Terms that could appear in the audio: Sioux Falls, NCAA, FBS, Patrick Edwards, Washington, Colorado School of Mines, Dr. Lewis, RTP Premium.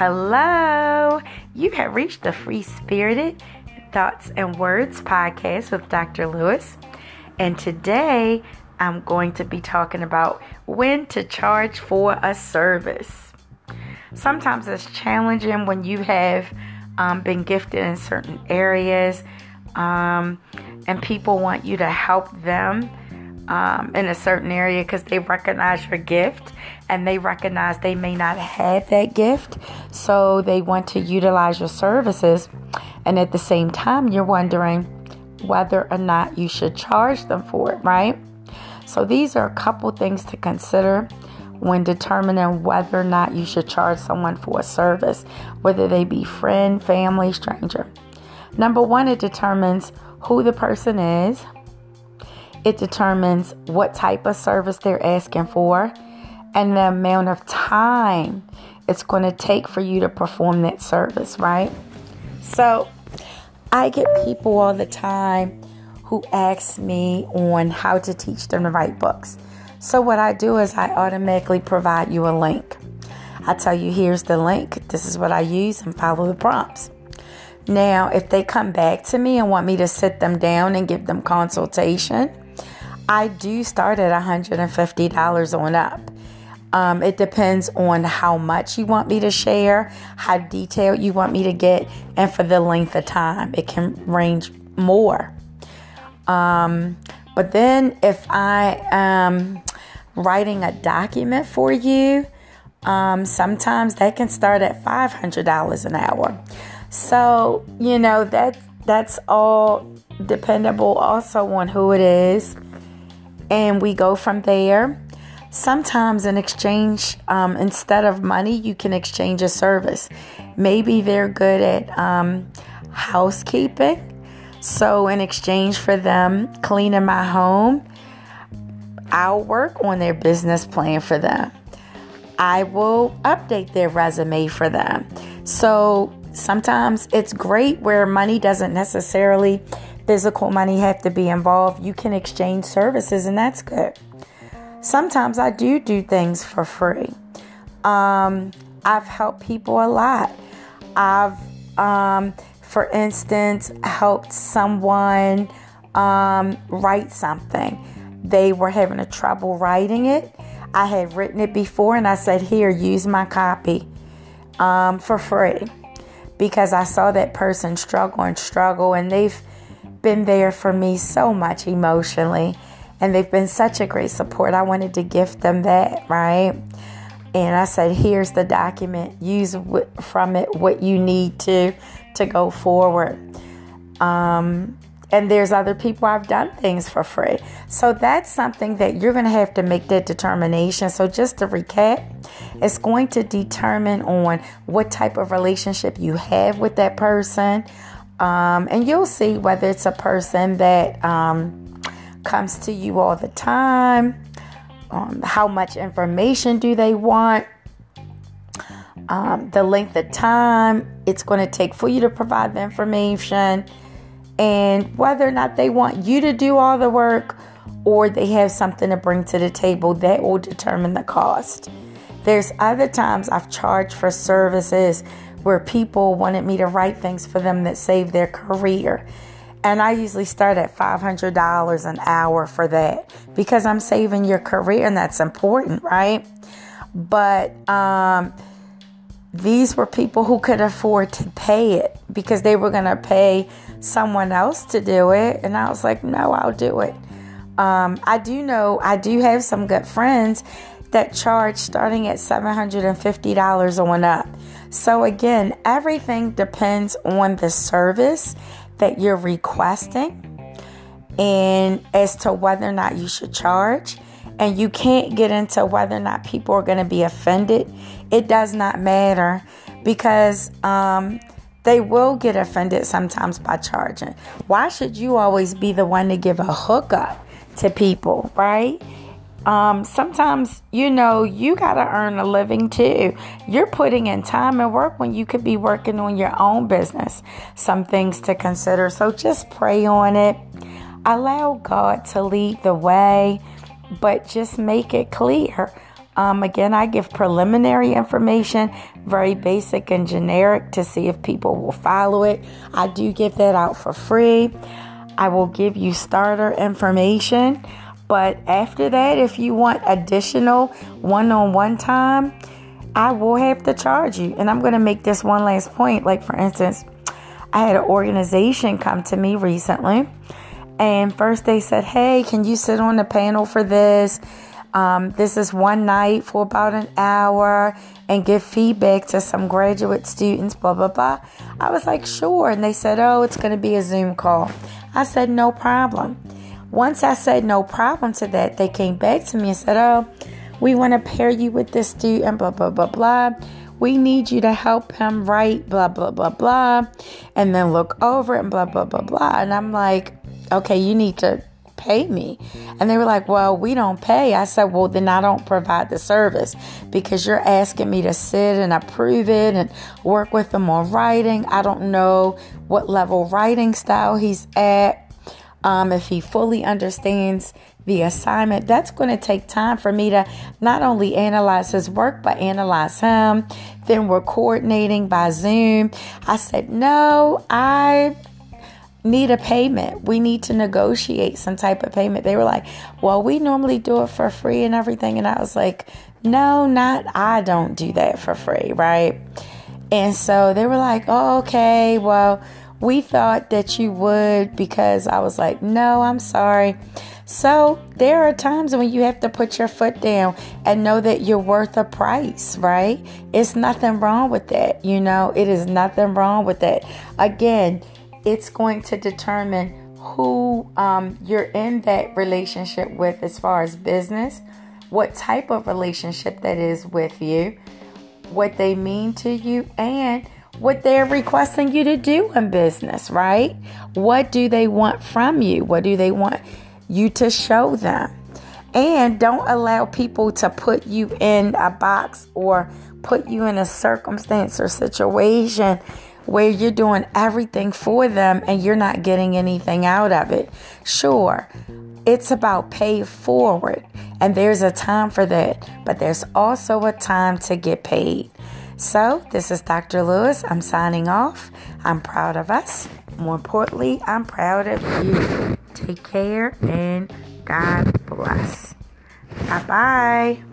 Hello! You have reached the Free Spirited Thoughts and Words podcast with Dr. Lewis. And today I'm going to be talking about when to charge for a service. Sometimes it's challenging when you have been gifted in certain areas and people want you to help them in a certain area because they recognize your gift and they recognize they may not have that gift. So they want to utilize your services. And at the same time, you're wondering whether or not you should charge them for it, right? So these are a couple things to consider when determining whether or not you should charge someone for a service, whether they be friend, family, stranger. Number one, it determines who the person is. It determines what type of service they're asking for and the amount of time it's going to take for you to perform that service, right? So I get people all the time who ask me on how to teach them to write books. So what I do is I automatically provide you a link. I tell you, here's the link. This is what I use and follow the prompts. Now, if they come back to me and want me to sit them down and give them consultation, I do start at $150 on up. It depends on how much you want me to share, how detailed you want me to get, and for the length of time. It can range more. But then if I am writing a document for you, sometimes that can start at $500 an hour. So, you know, that's all dependable also on who it is. And we go from there. Sometimes in exchange, instead of money, you can exchange a service. Maybe they're good at housekeeping. So in exchange for them cleaning my home, I'll work on their business plan for them. I will update their resume for them. So sometimes it's great where money doesn't necessarily, physical money have to be involved. You can exchange services and that's good. Sometimes I do things for free. I've helped people a lot. I've, for instance, helped someone write something. They were having trouble writing it. I had written it before and I said, here, use my copy for free. Because I saw that person struggle and they've been there for me so much emotionally and they've been such a great support. I wanted to gift them that, right? And I said, here's the document. Use from it what you need to go forward. And there's other people I've done things for free. So that's something that you're going to have to make that determination. So just to recap, it's going to determine on what type of relationship you have with that person. And you'll see whether it's a person that comes to you all the time. How much information do they want? The length of time it's going to take for you to provide the information. And whether or not they want you to do all the work or they have something to bring to the table, that will determine the cost. There's other times I've charged for services where people wanted me to write things for them that saved their career. And I usually start at $500 an hour for that because I'm saving your career and that's important, right? But these were people who could afford to pay it because they were going to pay someone else to do it. And I was like, no, I'll do it. I do have some good friends that charge starting at $750 on up. So again, everything depends on the service that you're requesting and as to whether or not you should charge. And you can't get into whether or not people are going to be offended. It does not matter because they will get offended sometimes by charging. Why should you always be the one to give a hookup to people, right? Sometimes, you know, you got to earn a living too. You're putting in time and work when you could be working on your own business. Some things to consider. So just pray on it. Allow God to lead the way. But just make it clear Again, I give preliminary information, very basic and generic, to see if people will follow it. I do give that out for free. I will give you starter information. But after that, if you want additional one-on-one time, I will have to charge you. And I'm going to make this one last point. Like, for instance, I had an organization come to me recently. And first they said, hey, can you sit on the panel for this? This is one night for about an hour and give feedback to some graduate students, blah, blah, blah. I was like, sure. And they said, oh, it's going to be a Zoom call. I said, no problem. Once I said no problem to that, they came back to me and said, oh, we want to pair you with this student, blah, blah, blah, blah. We need you to help him write, blah, blah, blah, blah. And then look over it and blah, blah, blah, blah. And I'm like, okay, you need to pay me. And they were like, well, we don't pay. I said, well, then I don't provide the service, because you're asking me to sit and approve it and work with him on writing. I don't know what level writing style he's at. If he fully understands the assignment, that's going to take time for me to not only analyze his work, but analyze him. Then we're coordinating by Zoom. I said, no, I need a payment. We need to negotiate some type of payment. They were like, well, we normally do it for free and everything. And I was like, no, I don't do that for free, right? And so they were like, oh, okay, well, we thought that you would, because I was like, no, I'm sorry. So there are times when you have to put your foot down and know that you're worth a price, right? It's nothing wrong with that. You know, it is nothing wrong with that. Again, it's going to determine who you're in that relationship with as far as business, what type of relationship that is with you, what they mean to you, and what they're requesting you to do in business, right? What do they want from you? What do they want you to show them? And don't allow people to put you in a box or put you in a circumstance or situation where you're doing everything for them and you're not getting anything out of it. Sure, it's about pay forward, and there's a time for that, but there's also a time to get paid. So, this is Dr. Lewis. I'm signing off. I'm proud of us. More importantly, I'm proud of you. Take care and God bless. Bye-bye.